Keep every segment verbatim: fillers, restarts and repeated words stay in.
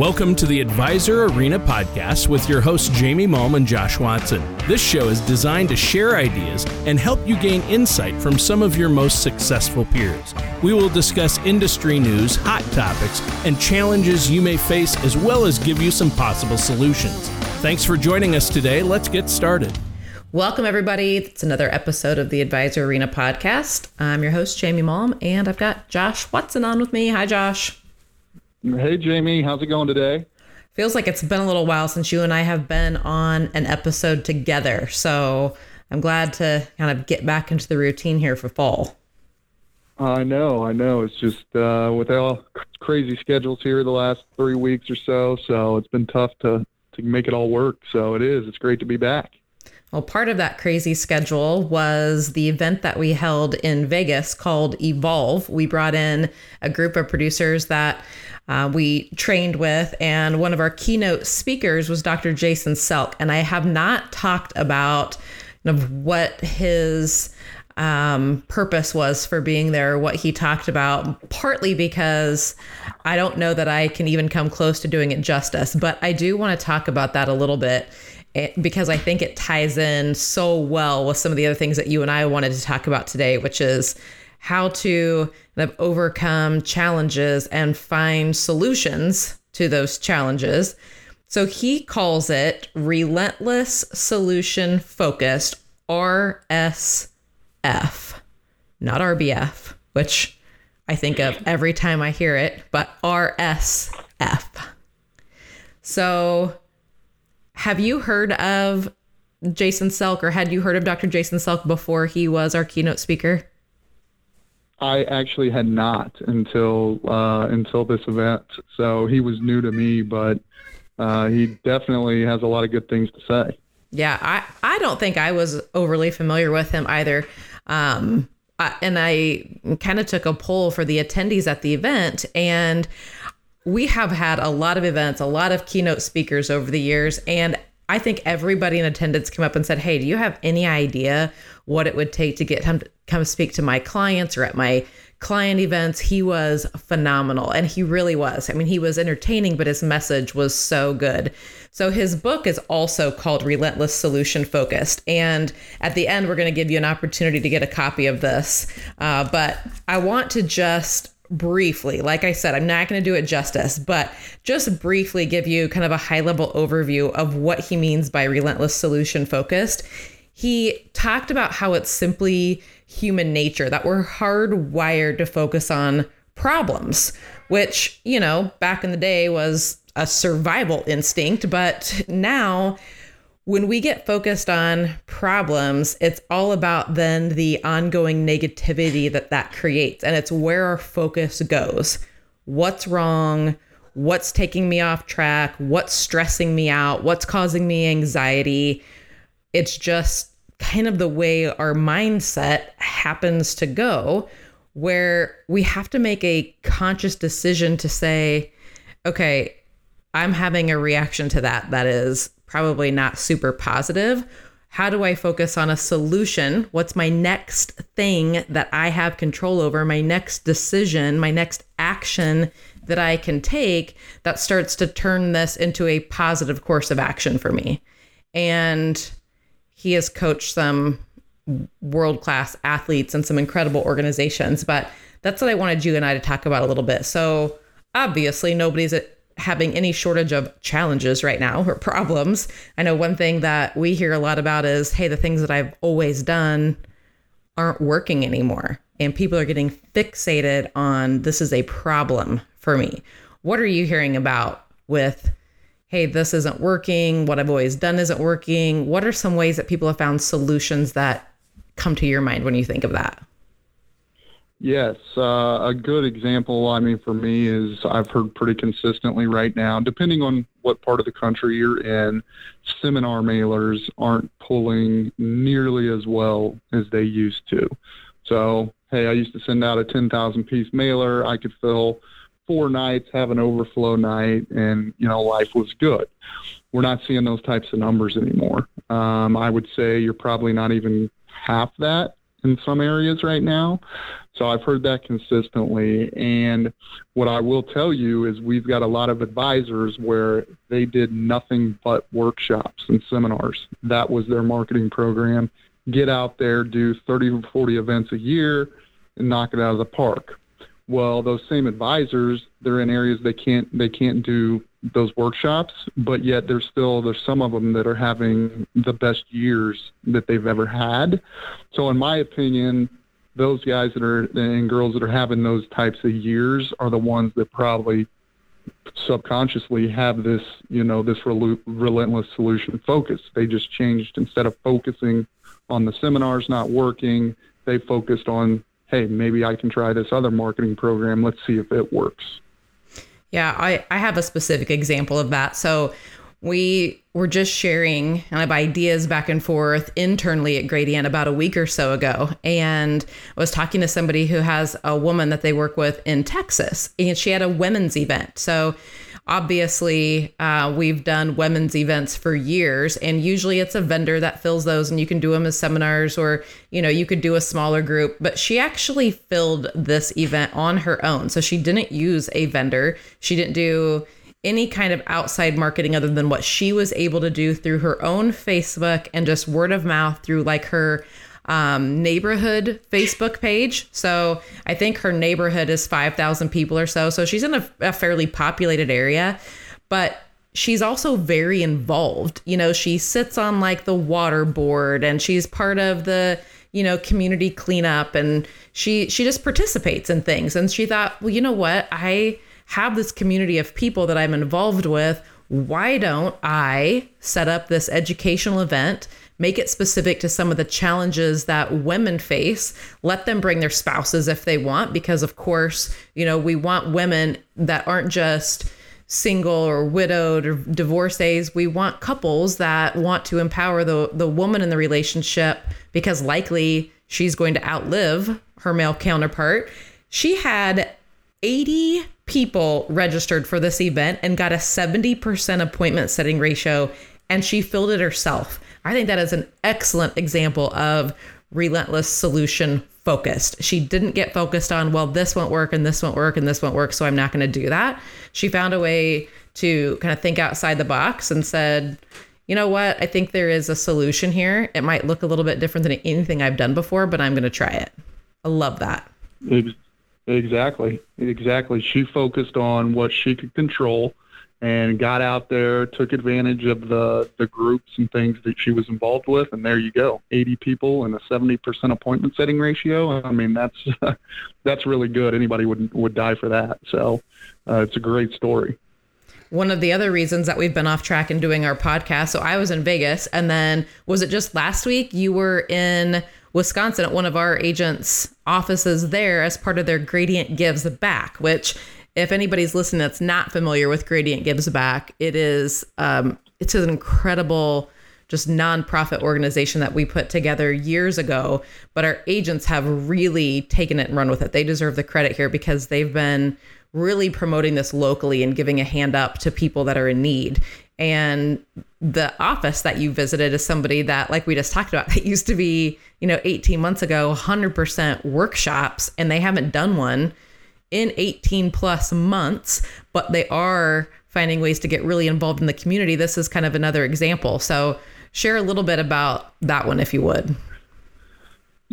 Welcome to the Advisor Arena Podcast with your hosts Jamie Malm and Josh Watson. This show is designed to share ideas and help you gain insight from some of your most successful peers. We will discuss industry news, hot topics, and challenges you may face, as well as give you some possible solutions. Thanks for joining us today. Let's get started. Welcome, everybody. It's another episode of the Advisor Arena Podcast. I'm your host, Jamie Malm, and I've got Josh Watson on with me. Hi, Josh. Hey, Jamie. How's it going today? Feels like it's been a little while since you and I have been on an episode together. So I'm glad to kind of get back into the routine here for fall. I know. I know. It's just uh, with all crazy schedules here the last three weeks or so. So it's been tough to, to make it all work. So it is. It's great to be back. Well, part of that crazy schedule was the event that we held in Vegas called Evolve. We brought in a group of producers that uh, we trained with, and one of our keynote speakers was Doctor Jason Selk. And I have not talked about kind of what his um, purpose was for being there, what he talked about, partly because I don't know that I can even come close to doing it justice, but I do want to talk about that a little bit. It, because I think it ties in so well with some of the other things that you and I wanted to talk about today, which is how to kind of overcome challenges and find solutions to those challenges. So he calls it Relentless Solution Focused, R S F, not R B F, which I think of every time I hear it, but R S F. So have you heard of Jason Selk, or had you heard of Doctor Jason Selk before he was our keynote speaker? I actually had not until uh, until this event. So he was new to me, but uh, he definitely has a lot of good things to say. Yeah, I, I don't think I was overly familiar with him either. Um, I, and I kind of took a poll for the attendees at the event, and we have had a lot of events, a lot of keynote speakers over the years, and I think everybody in attendance came up and said, hey, do you have any idea what it would take to get him to come speak to my clients or at my client events? He was phenomenal, and he really was. I mean, he was entertaining, but his message was so good. So his book is also called Relentless Solution Focused. And at the end, we're going to give you an opportunity to get a copy of this. Uh, but I want to just briefly, like I said, I'm not going to do it justice, but just briefly give you kind of a high level overview of what he means by relentless solution focused. He talked about how it's simply human nature, that we're hardwired to focus on problems, which, you know, back in the day was a survival instinct. But now when we get focused on problems, it's all about then the ongoing negativity that that creates. And it's where our focus goes. What's wrong? What's taking me off track? What's stressing me out? What's causing me anxiety? It's just kind of the way our mindset happens to go, where we have to make a conscious decision to say, okay, I'm having a reaction to that that is probably not super positive. How do I focus on a solution? What's my next thing that I have control over, my next decision, my next action that I can take that starts to turn this into a positive course of action for me? And he has coached some world-class athletes and some incredible organizations, but that's what I wanted you and I to talk about a little bit. So obviously nobody's at having any shortage of challenges right now or problems. I know one thing that we hear a lot about is, hey, the things that I've always done aren't working anymore. And people are getting fixated on this is a problem for me. What are you hearing about with, hey, this isn't working, what I've always done isn't working? What are some ways that people have found solutions that come to your mind when you think of that? Yes, uh, a good example, I mean, for me is I've heard pretty consistently right now, depending on what part of the country you're in, seminar mailers aren't pulling nearly as well as they used to. So, hey, I used to send out a ten thousand piece mailer. I could fill four nights, have an overflow night, and, you know, life was good. We're not seeing those types of numbers anymore. Um, I would say you're probably not even half that in some areas right now. So I've heard that consistently. And what I will tell you is we've got a lot of advisors where they did nothing but workshops and seminars. That was their marketing program. Get out there, do thirty or forty events a year and knock it out of the park. Well, those same advisors, they're in areas they can't they can't do those workshops, but yet there's still there's some of them that are having the best years that they've ever had. So in my opinion, those guys that are and girls that are having those types of years are the ones that probably subconsciously have this, you know, this rel- relentless solution focus. They just changed. Instead of focusing on the seminars not working, they focused on, hey, maybe I can try this other marketing program. Let's see if it works. Yeah, I, I have a specific example of that. So we were just sharing kind of ideas back and forth internally at Gradient about a week or so ago. And I was talking to somebody who has a woman that they work with in Texas, and she had a women's event. So obviously, uh, we've done women's events for years, and usually it's a vendor that fills those, and you can do them as seminars, or, you know, you could do a smaller group. But she actually filled this event on her own. So she didn't use a vendor. She didn't do any kind of outside marketing other than what she was able to do through her own Facebook and just word of mouth through like her um, neighborhood Facebook page. So I think her neighborhood is five thousand people or so. So she's in a, a fairly populated area, but she's also very involved. You know, she sits on like the water board, and she's part of the, you know, community cleanup, and she, she just participates in things. And she thought, well, you know what? I have this community of people that I'm involved with. Why don't I set up this educational event, make it specific to some of the challenges that women face, let them bring their spouses if they want, because of course, you know, we want women that aren't just single or widowed or divorcees. We want couples that want to empower the, the woman in the relationship, because likely she's going to outlive her male counterpart. She had eighty people registered for this event and got a seventy percent appointment setting ratio, and she filled it herself. I think that is an excellent example of relentless solution focused. She didn't get focused on, well, this won't work and this won't work and this won't work, so I'm not going to do that. She found a way to kind of think outside the box and said, you know what? I think there is a solution here. It might look a little bit different than anything I've done before, but I'm going to try it. I love that. It's- Exactly. Exactly. She focused on what she could control and got out there, took advantage of the, the groups and things that she was involved with. And there you go, eighty people and a seventy percent appointment setting ratio. I mean, that's, uh, that's really good. Anybody would, would die for that. So uh, it's a great story. One of the other reasons that we've been off track in doing our podcast. So I was in Vegas, and then was it just last week you were in Wisconsin at one of our agents' offices there as part of their Gradient Gives Back, which if anybody's listening that's not familiar with Gradient Gives Back, it is um, it's an incredible just nonprofit organization that we put together years ago, but our agents have really taken it and run with it. They deserve the credit here because they've been really promoting this locally and giving a hand up to people that are in need. And the office that you visited is somebody that, like we just talked about, that used to be, you know, eighteen months ago, one hundred percent workshops, and they haven't done one in eighteen plus months, but they are finding ways to get really involved in the community. This is kind of another example. So share a little bit about that one, if you would.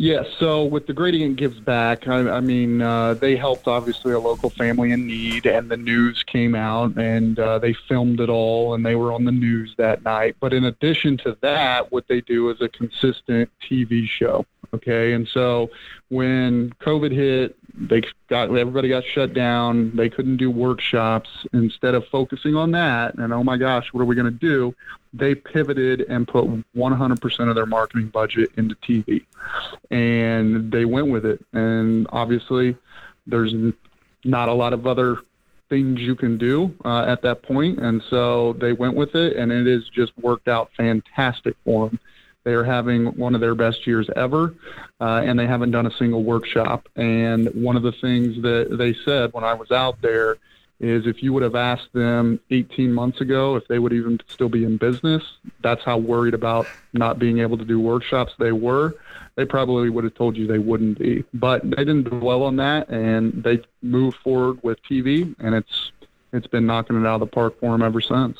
Yes. Yeah, so with the Gradient Gives Back, I, I mean, uh, they helped obviously a local family in need, and the news came out, and uh, they filmed it all, and they were on the news that night. But in addition to that, what they do is a consistent T V show. Okay. And so when COVID hit, they got, everybody got shut down. They couldn't do workshops. Instead of focusing on that and, oh my gosh, what are we going to do? They pivoted and put one hundred percent of their marketing budget into T V, and they went with it. And obviously there's not a lot of other things you can do uh, at that point. And so they went with it, and it has just worked out fantastic for them. They are having one of their best years ever, uh, and they haven't done a single workshop. And one of the things that they said when I was out there is if you would have asked them eighteen months ago if they would even still be in business, that's how worried about not being able to do workshops they were, they probably would have told you they wouldn't be. But they didn't dwell on that, and they moved forward with T V, and it's it's been knocking it out of the park for them ever since.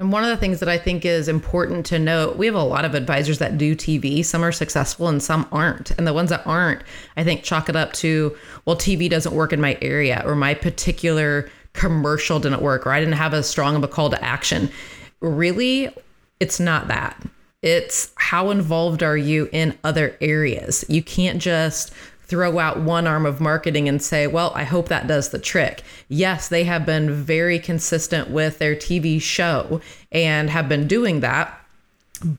And one of the things that I think is important to note, we have a lot of advisors that do T V. Some are successful and some aren't. And the ones that aren't, I think chalk it up to, well, T V doesn't work in my area, or my particular commercial didn't work, or I didn't have as strong of a call to action. Really, it's not that. It's how involved are you in other areas? You can't just throw out one arm of marketing and say, well, I hope that does the trick. Yes, they have been very consistent with their T V show and have been doing that,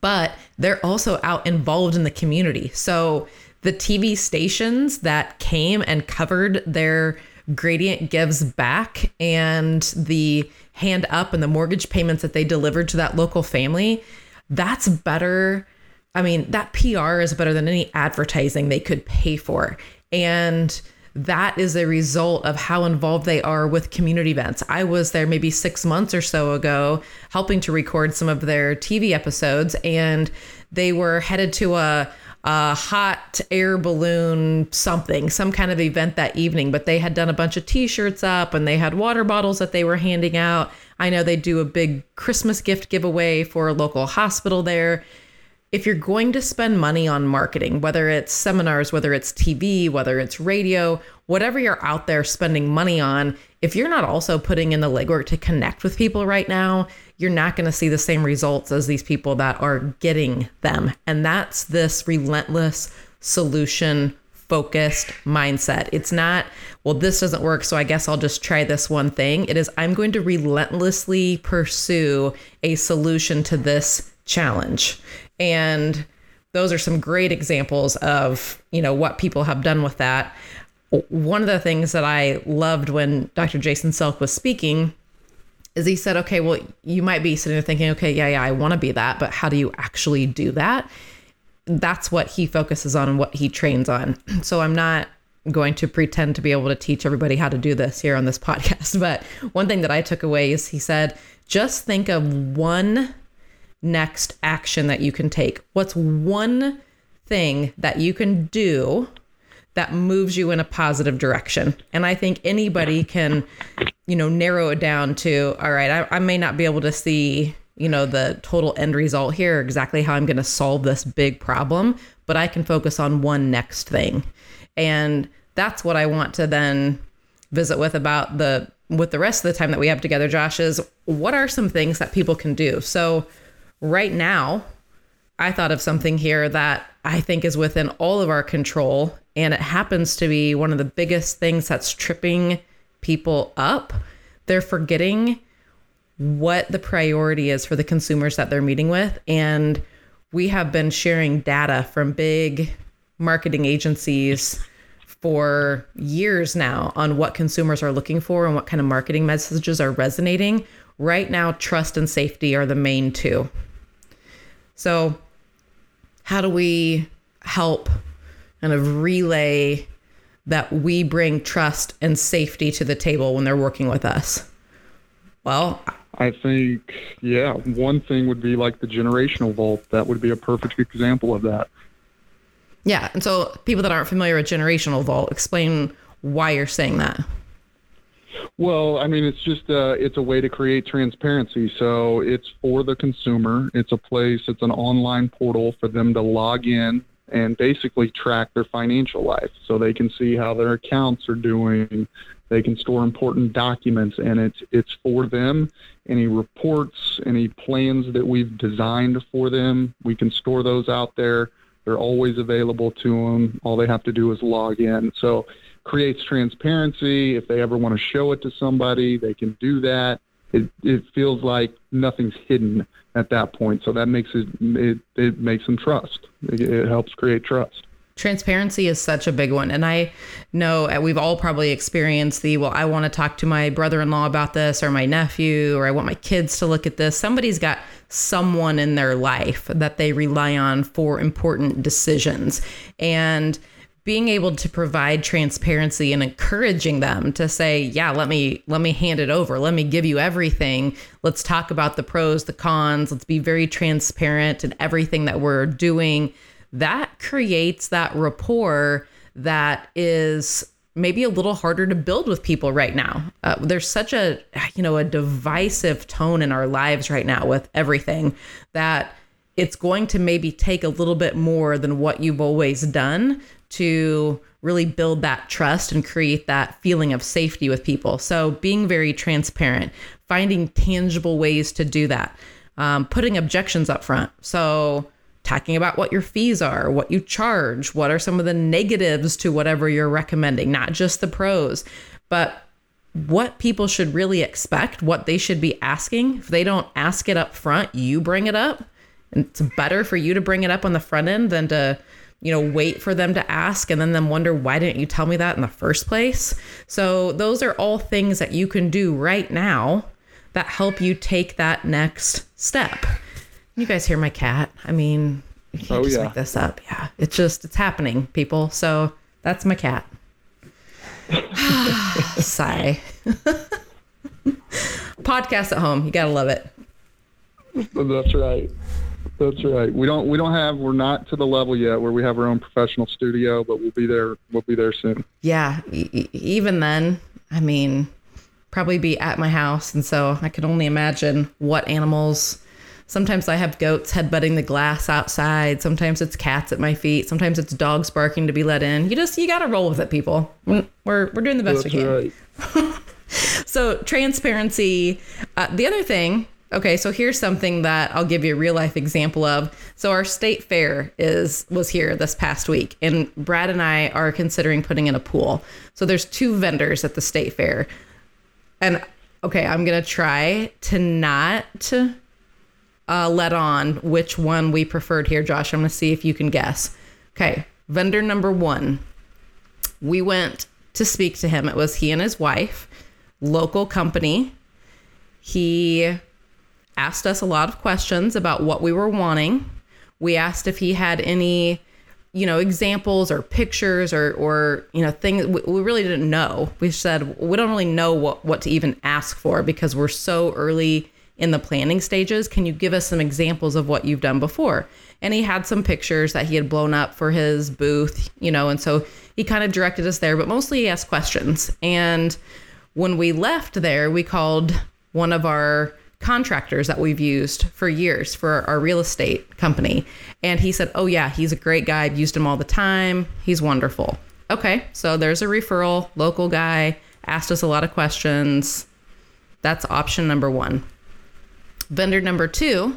but they're also out involved in the community. So the T V stations that came and covered their Gradient Gives Back and the hand up and the mortgage payments that they delivered to that local family, that's better. I mean, that P R is better than any advertising they could pay for. And that is a result of how involved they are with community events. I was there maybe six months or so ago helping to record some of their T V episodes, and they were headed to a, a hot air balloon something, some kind of event that evening, but they had done a bunch of T-shirts up and they had water bottles that they were handing out. I know they do a big Christmas gift giveaway for a local hospital there. If you're going to spend money on marketing, whether it's seminars, whether it's T V, whether it's radio, whatever you're out there spending money on, if you're not also putting in the legwork to connect with people right now, you're not going to see the same results as these people that are getting them. And that's this relentless solution focused mindset. It's not, well, this doesn't work, so I guess I'll just try this one thing. It is, I'm going to relentlessly pursue a solution to this challenge. And those are some great examples of, you know, what people have done with that. One of the things that I loved when Doctor Jason Selk was speaking is he said, okay, well, you might be sitting there thinking, okay, yeah, yeah, I want to be that, but how do you actually do that? That's what he focuses on and what he trains on. So I'm not going to pretend to be able to teach everybody how to do this here on this podcast. But one thing that I took away is he said, just think of one next action that you can take. What's one thing that you can do that moves you in a positive direction? And I think anybody can, you know, narrow it down to, all right, I, I may not be able to see, you know, the total end result here, exactly how I'm going to solve this big problem, but I can focus on one next thing. And that's what I want to then visit with about the, with the rest of the time that we have together, Josh, is what are some things that people can do? So right now, I thought of something here that I think is within all of our control, and it happens to be one of the biggest things that's tripping people up. They're forgetting what the priority is for the consumers that they're meeting with. And we have been sharing data from big marketing agencies for years now on what consumers are looking for and what kind of marketing messages are resonating. Right now, trust and safety are the main two. So how do we help kind of relay that we bring trust and safety to the table when they're working with us? Well, I think, yeah, one thing would be like the Generational Vault. That would be a perfect example of that. Yeah. And so people that aren't familiar with Generational Vault, explain why you're saying that. Well, I mean, it's just uh, it's a way to create transparency. So it's for the consumer. It's a place. It's an online portal for them to log in and basically track their financial life. So they can see how their accounts are doing. They can store important documents in it. It's for them. Any reports, any plans that we've designed for them, we can store those out there. They're always available to them. All they have to do is log in. So creates transparency. If they ever want to show it to somebody, they can do that. It it feels like nothing's hidden at that point. So that makes it, it, it makes them trust. It, it helps create trust. Transparency is such a big one. And I know we've all probably experienced the, well, I want to talk to my brother-in-law about this, or my nephew, or I want my kids to look at this. Somebody's got someone in their life that they rely on for important decisions. And being able to provide transparency and encouraging them to say, yeah, let me let me hand it over. Let me give you everything. Let's talk about the pros, the cons. Let's be very transparent in everything that we're doing. That creates that rapport that is maybe a little harder to build with people right now. Uh, there's such a, you know, a divisive tone in our lives right now with everything that it's going to maybe take a little bit more than what you've always done to really build that trust and create that feeling of safety with people. So being very transparent, finding tangible ways to do that, um, putting objections up front. So talking about what your fees are, what you charge, what are some of the negatives to whatever you're recommending, not just the pros, but what people should really expect, what they should be asking. If they don't ask it up front, you bring it up. And it's better for you to bring it up on the front end than to, you know, wait for them to ask and then them wonder, why didn't you tell me that in the first place? So those are all things that you can do right now that help you take that next step. You guys hear my cat? I mean, you can't oh, just yeah. make this up. Yeah, it's just, it's happening, people. So that's my cat. Sigh. Podcast at home. You got to love it. That's right. That's right. We don't, we don't have, we're not to the level yet where we have our own professional studio, but we'll be there. We'll be there soon. Yeah. E- even then, I mean, probably be at my house. And so I can only imagine what animals. Sometimes I have goats headbutting the glass outside. Sometimes it's cats at my feet. Sometimes it's dogs barking to be let in. You just, you got to roll with it, people. We're, we're, we're doing the best That's we can. Right. So transparency. Uh, the other thing. Okay, so here's something that I'll give you a real life example of. So our state fair is was here this past week, and Brad and I are considering putting in a pool. So there's two vendors at the state fair. And okay, I'm gonna try to not uh, let on which one we preferred here, Josh. I'm gonna see if you can guess. Okay, vendor number one. We went to speak to him. It was he and his wife, local company. He asked us a lot of questions about what we were wanting. We asked if he had any, you know, examples or pictures or, or you know, things we, we really didn't know. We said, we don't really know what, what to even ask for because we're so early in the planning stages. Can you give us some examples of what you've done before? And he had some pictures that he had blown up for his booth, you know, and so he kind of directed us there, but mostly he asked questions. And when we left there, we called one of our contractors that we've used for years for our real estate company. And he said, oh yeah, he's a great guy. I've used him all the time. He's wonderful. Okay. So there's a referral, local guy, asked us a lot of questions. That's option number one. Vendor number two,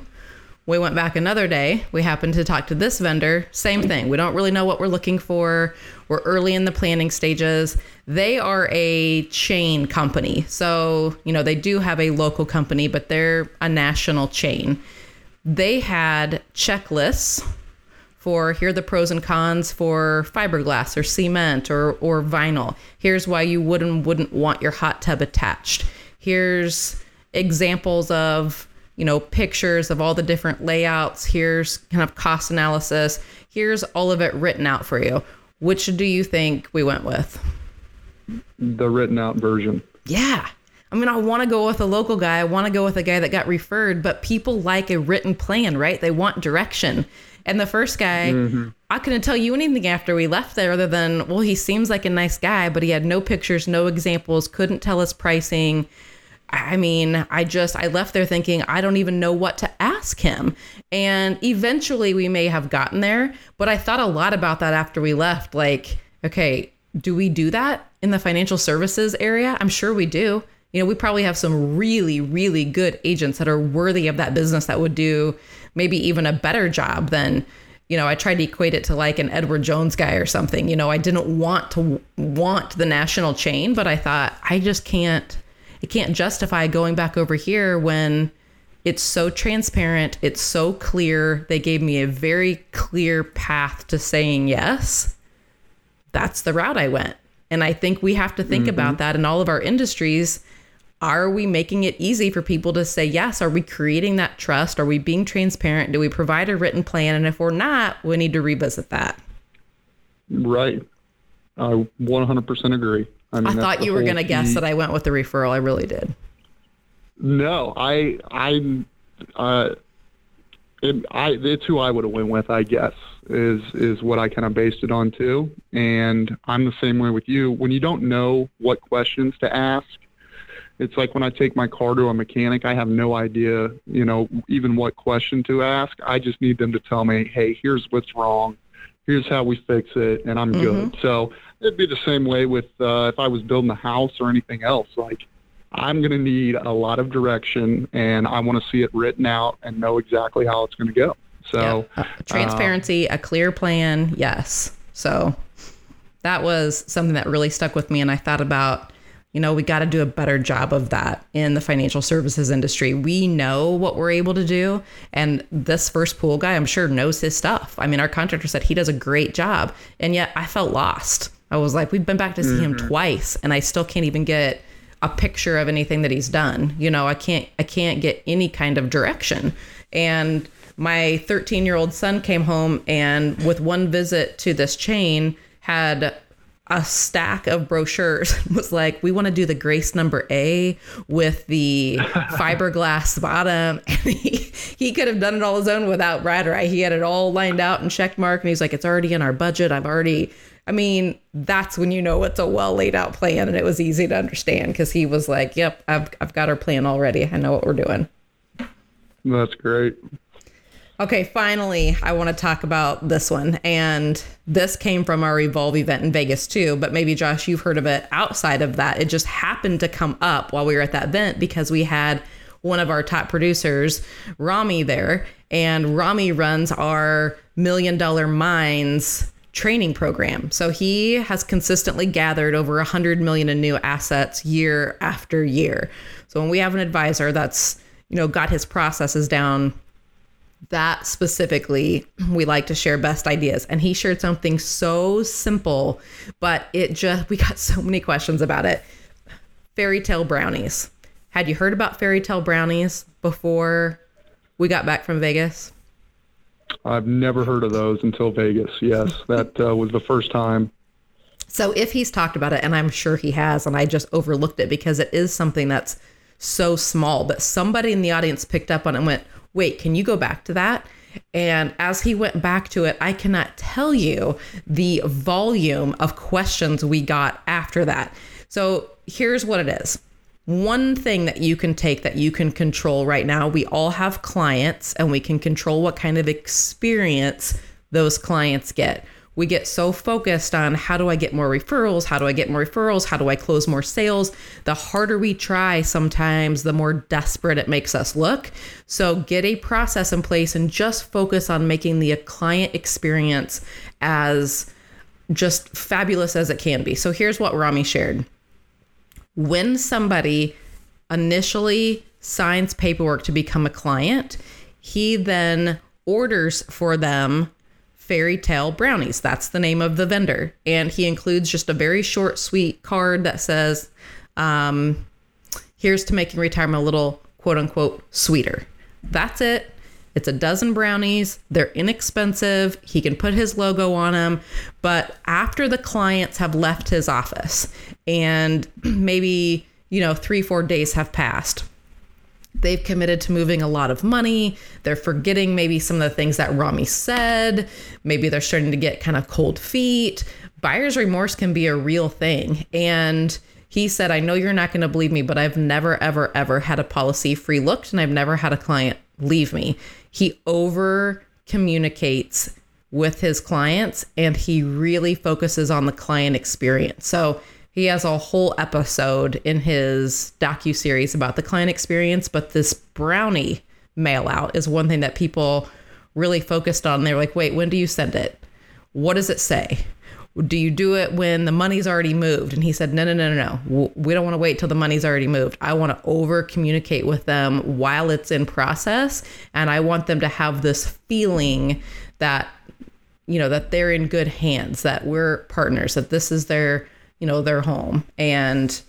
we went back another day. We happened to talk to this vendor. Same thing. We don't really know what we're looking for. We're early in the planning stages. They are a chain company. So, you know, they do have a local company, but they're a national chain. They had checklists for here are the pros and cons for fiberglass or cement or, or vinyl. Here's why you would and wouldn't want your hot tub attached. Here's examples of, you know, pictures of all the different layouts. Here's kind of cost analysis. Here's all of it written out for you. Which do you think we went with? The written out version. Yeah. I mean, I want to go with a local guy. I want to go with a guy that got referred, but people like a written plan, right? They want direction. And the first guy, mm-hmm. I couldn't tell you anything after we left there other than, well, he seems like a nice guy, but he had no pictures, no examples, couldn't tell us pricing. I mean, I just, I left there thinking, I don't even know what to ask him. And eventually we may have gotten there, but I thought a lot about that after we left. Like, okay, do we do that in the financial services area? I'm sure we do. You know, we probably have some really, really good agents that are worthy of that business that would do maybe even a better job than, you know, I tried to equate it to like an Edward Jones guy or something. You know, I didn't want to want the national chain, but I thought I just can't. It can't justify going back over here when it's so transparent. It's so clear. They gave me a very clear path to saying yes. That's the route I went. And I think we have to think mm-hmm. about that in all of our industries. Are we making it easy for people to say yes? Are we creating that trust? Are we being transparent? Do we provide a written plan? And if we're not, we need to revisit that. Right. I one hundred percent agree. I, mean, I thought you were going to guess that I went with the referral. I really did. No, I, I, uh, it, I, it's who I would have went with, I guess, is, is what I kind of based it on too. And I'm the same way with you. When you don't know what questions to ask, it's like when I take my car to a mechanic, I have no idea, you know, even what question to ask. I just need them to tell me, hey, here's what's wrong. Here's how we fix it. And I'm mm-hmm. good. So it'd be the same way with, uh, if I was building a house or anything else, like I'm going to need a lot of direction and I want to see it written out and know exactly how it's going to go. So yeah. Transparency, uh, a clear plan. Yes. So that was something that really stuck with me. And I thought about, you know, we got to do a better job of that in the financial services industry. We know what we're able to do. And this first pool guy, I'm sure, knows his stuff. I mean, our contractor said he does a great job. And yet I felt lost. I was like, we've been back to see mm-hmm. him twice and I still can't even get a picture of anything that he's done. You know, I can't I can't get any kind of direction. And my thirteen year old son came home and with one visit to this chain had a stack of brochures, was like, we want to do the Grace number A with the fiberglass bottom. And he, he could have done it all his own without Brad, right? He had it all lined out and check mark. And he's like, it's already in our budget. I've already, I mean, that's when you know it's a well laid out plan. And it was easy to understand because he was like, yep, I've I've got our plan already. I know what we're doing. That's great. Okay, finally, I want to talk about this one. And this came from our Evolve event in Vegas too, but maybe Josh, you've heard of it outside of that. It just happened to come up while we were at that event because we had one of our top producers, Rami, there. And Rami runs our Million Dollar Minds training program. So he has consistently gathered over one hundred million in new assets year after year. So when we have an advisor that's, you know, got his processes down, that specifically, we like to share best ideas. And he shared something so simple, but it just, we got so many questions about it. Fairytale brownies. Had you heard about fairytale brownies before we got back from Vegas? I've never heard of those until Vegas. Yes, that uh, was the first time. So if he's talked about it, and I'm sure he has, and I just overlooked it because it is something that's so small, but somebody in the audience picked up on it and went, wait, can you go back to that? And as he went back to it, I cannot tell you the volume of questions we got after that. So here's what it is. One thing that you can take that you can control right now, we all have clients and we can control what kind of experience those clients get. We get so focused on how do I get more referrals? How do I get more referrals? How do I close more sales? The harder we try sometimes, the more desperate it makes us look. So get a process in place and just focus on making the client experience as just fabulous as it can be. So here's what Rami shared. When somebody initially signs paperwork to become a client, he then orders for them Fairytale Brownies. That's the name of the vendor. And he includes just a very short, sweet card that says, um, here's to making retirement a little, quote unquote, sweeter. That's it. It's a dozen brownies. They're inexpensive. He can put his logo on them. But after the clients have left his office and maybe, you know, three, four days have passed, they've committed to moving a lot of money. They're forgetting maybe some of the things that Rami said. Maybe they're starting to get kind of cold feet. Buyer's remorse can be a real thing. And he said, I know you're not going to believe me, but I've never, ever, ever had a policy free looked and I've never had a client leave me. He over communicates with his clients and he really focuses on the client experience. So he has a whole episode in his docuseries about the client experience, but this brownie mail out is one thing that people really focused on. They're like, wait, when do you send it? What does it say? Do you do it when the money's already moved? And he said, no, no, no, no, no. We don't want to wait till the money's already moved. I want to over communicate with them while it's in process. And I want them to have this feeling that, you know, that they're in good hands, that we're partners, that this is their, you know, their home. And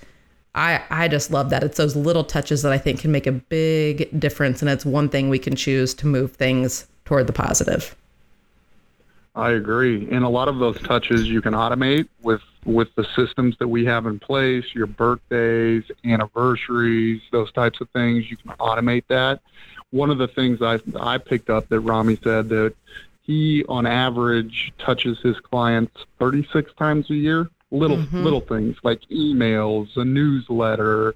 I I just love that. It's those little touches that I think can make a big difference. And it's one thing we can choose to move things toward the positive. I agree. And a lot of those touches you can automate with with the systems that we have in place, your birthdays, anniversaries, those types of things, you can automate that. One of the things I I picked up that Rami said that he, on average, touches his clients thirty-six times a year. Little mm-hmm. little things like emails, a newsletter,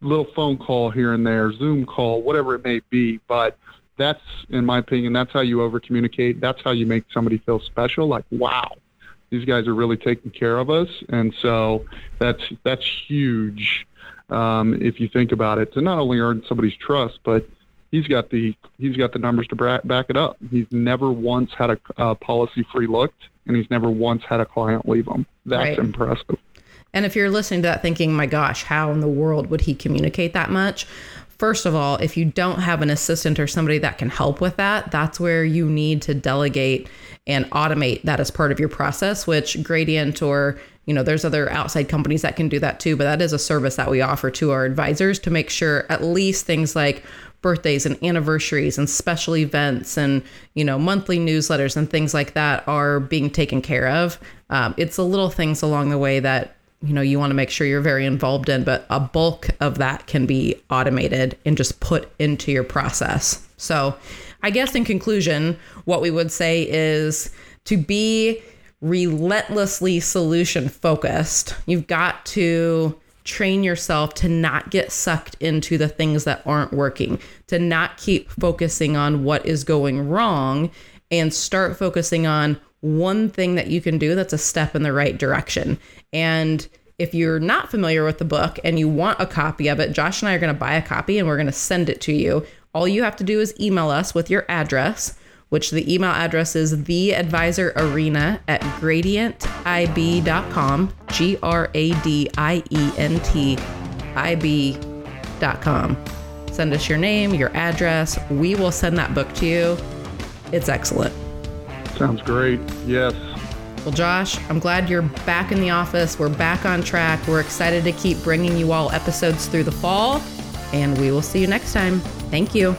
little phone call here and there, Zoom call, whatever it may be. But that's, in my opinion, that's how you over-communicate. That's how you make somebody feel special, like, wow, these guys are really taking care of us. And so that's that's huge um, if you think about it, to not only earn somebody's trust, but he's got the he's got the numbers to back it up. He's never once had a uh, policy-free look, and he's never once had a client leave him. That's right. Impressive. And if you're listening to that thinking, my gosh, how in the world would he communicate that much? First of all, if you don't have an assistant or somebody that can help with that, that's where you need to delegate and automate that as part of your process, which Gradient or, you know, there's other outside companies that can do that too. But that is a service that we offer to our advisors to make sure at least things like birthdays and anniversaries and special events and, you know, monthly newsletters and things like that are being taken care of. Um, it's the little things along the way that, you know, you want to make sure you're very involved in, but a bulk of that can be automated and just put into your process. So I guess in conclusion, what we would say is to be relentlessly solution focused. You've got to train yourself to not get sucked into the things that aren't working, to not keep focusing on what is going wrong, and start focusing on one thing that you can do that's a step in the right direction. And if you're not familiar with the book and you want a copy of it, Josh and I are going to buy a copy and we're going to send it to you. All you have to do is email us with your address, which the email address is theadvisorarena at gradient I B dot com, G R A D I E N T I B dot com. Send us your name, your address. We will send that book to you. It's excellent. Sounds great. Yes. Well, Josh, I'm glad you're back in the office. We're back on track. We're excited to keep bringing you all episodes through the fall, and we will see you next time. Thank you.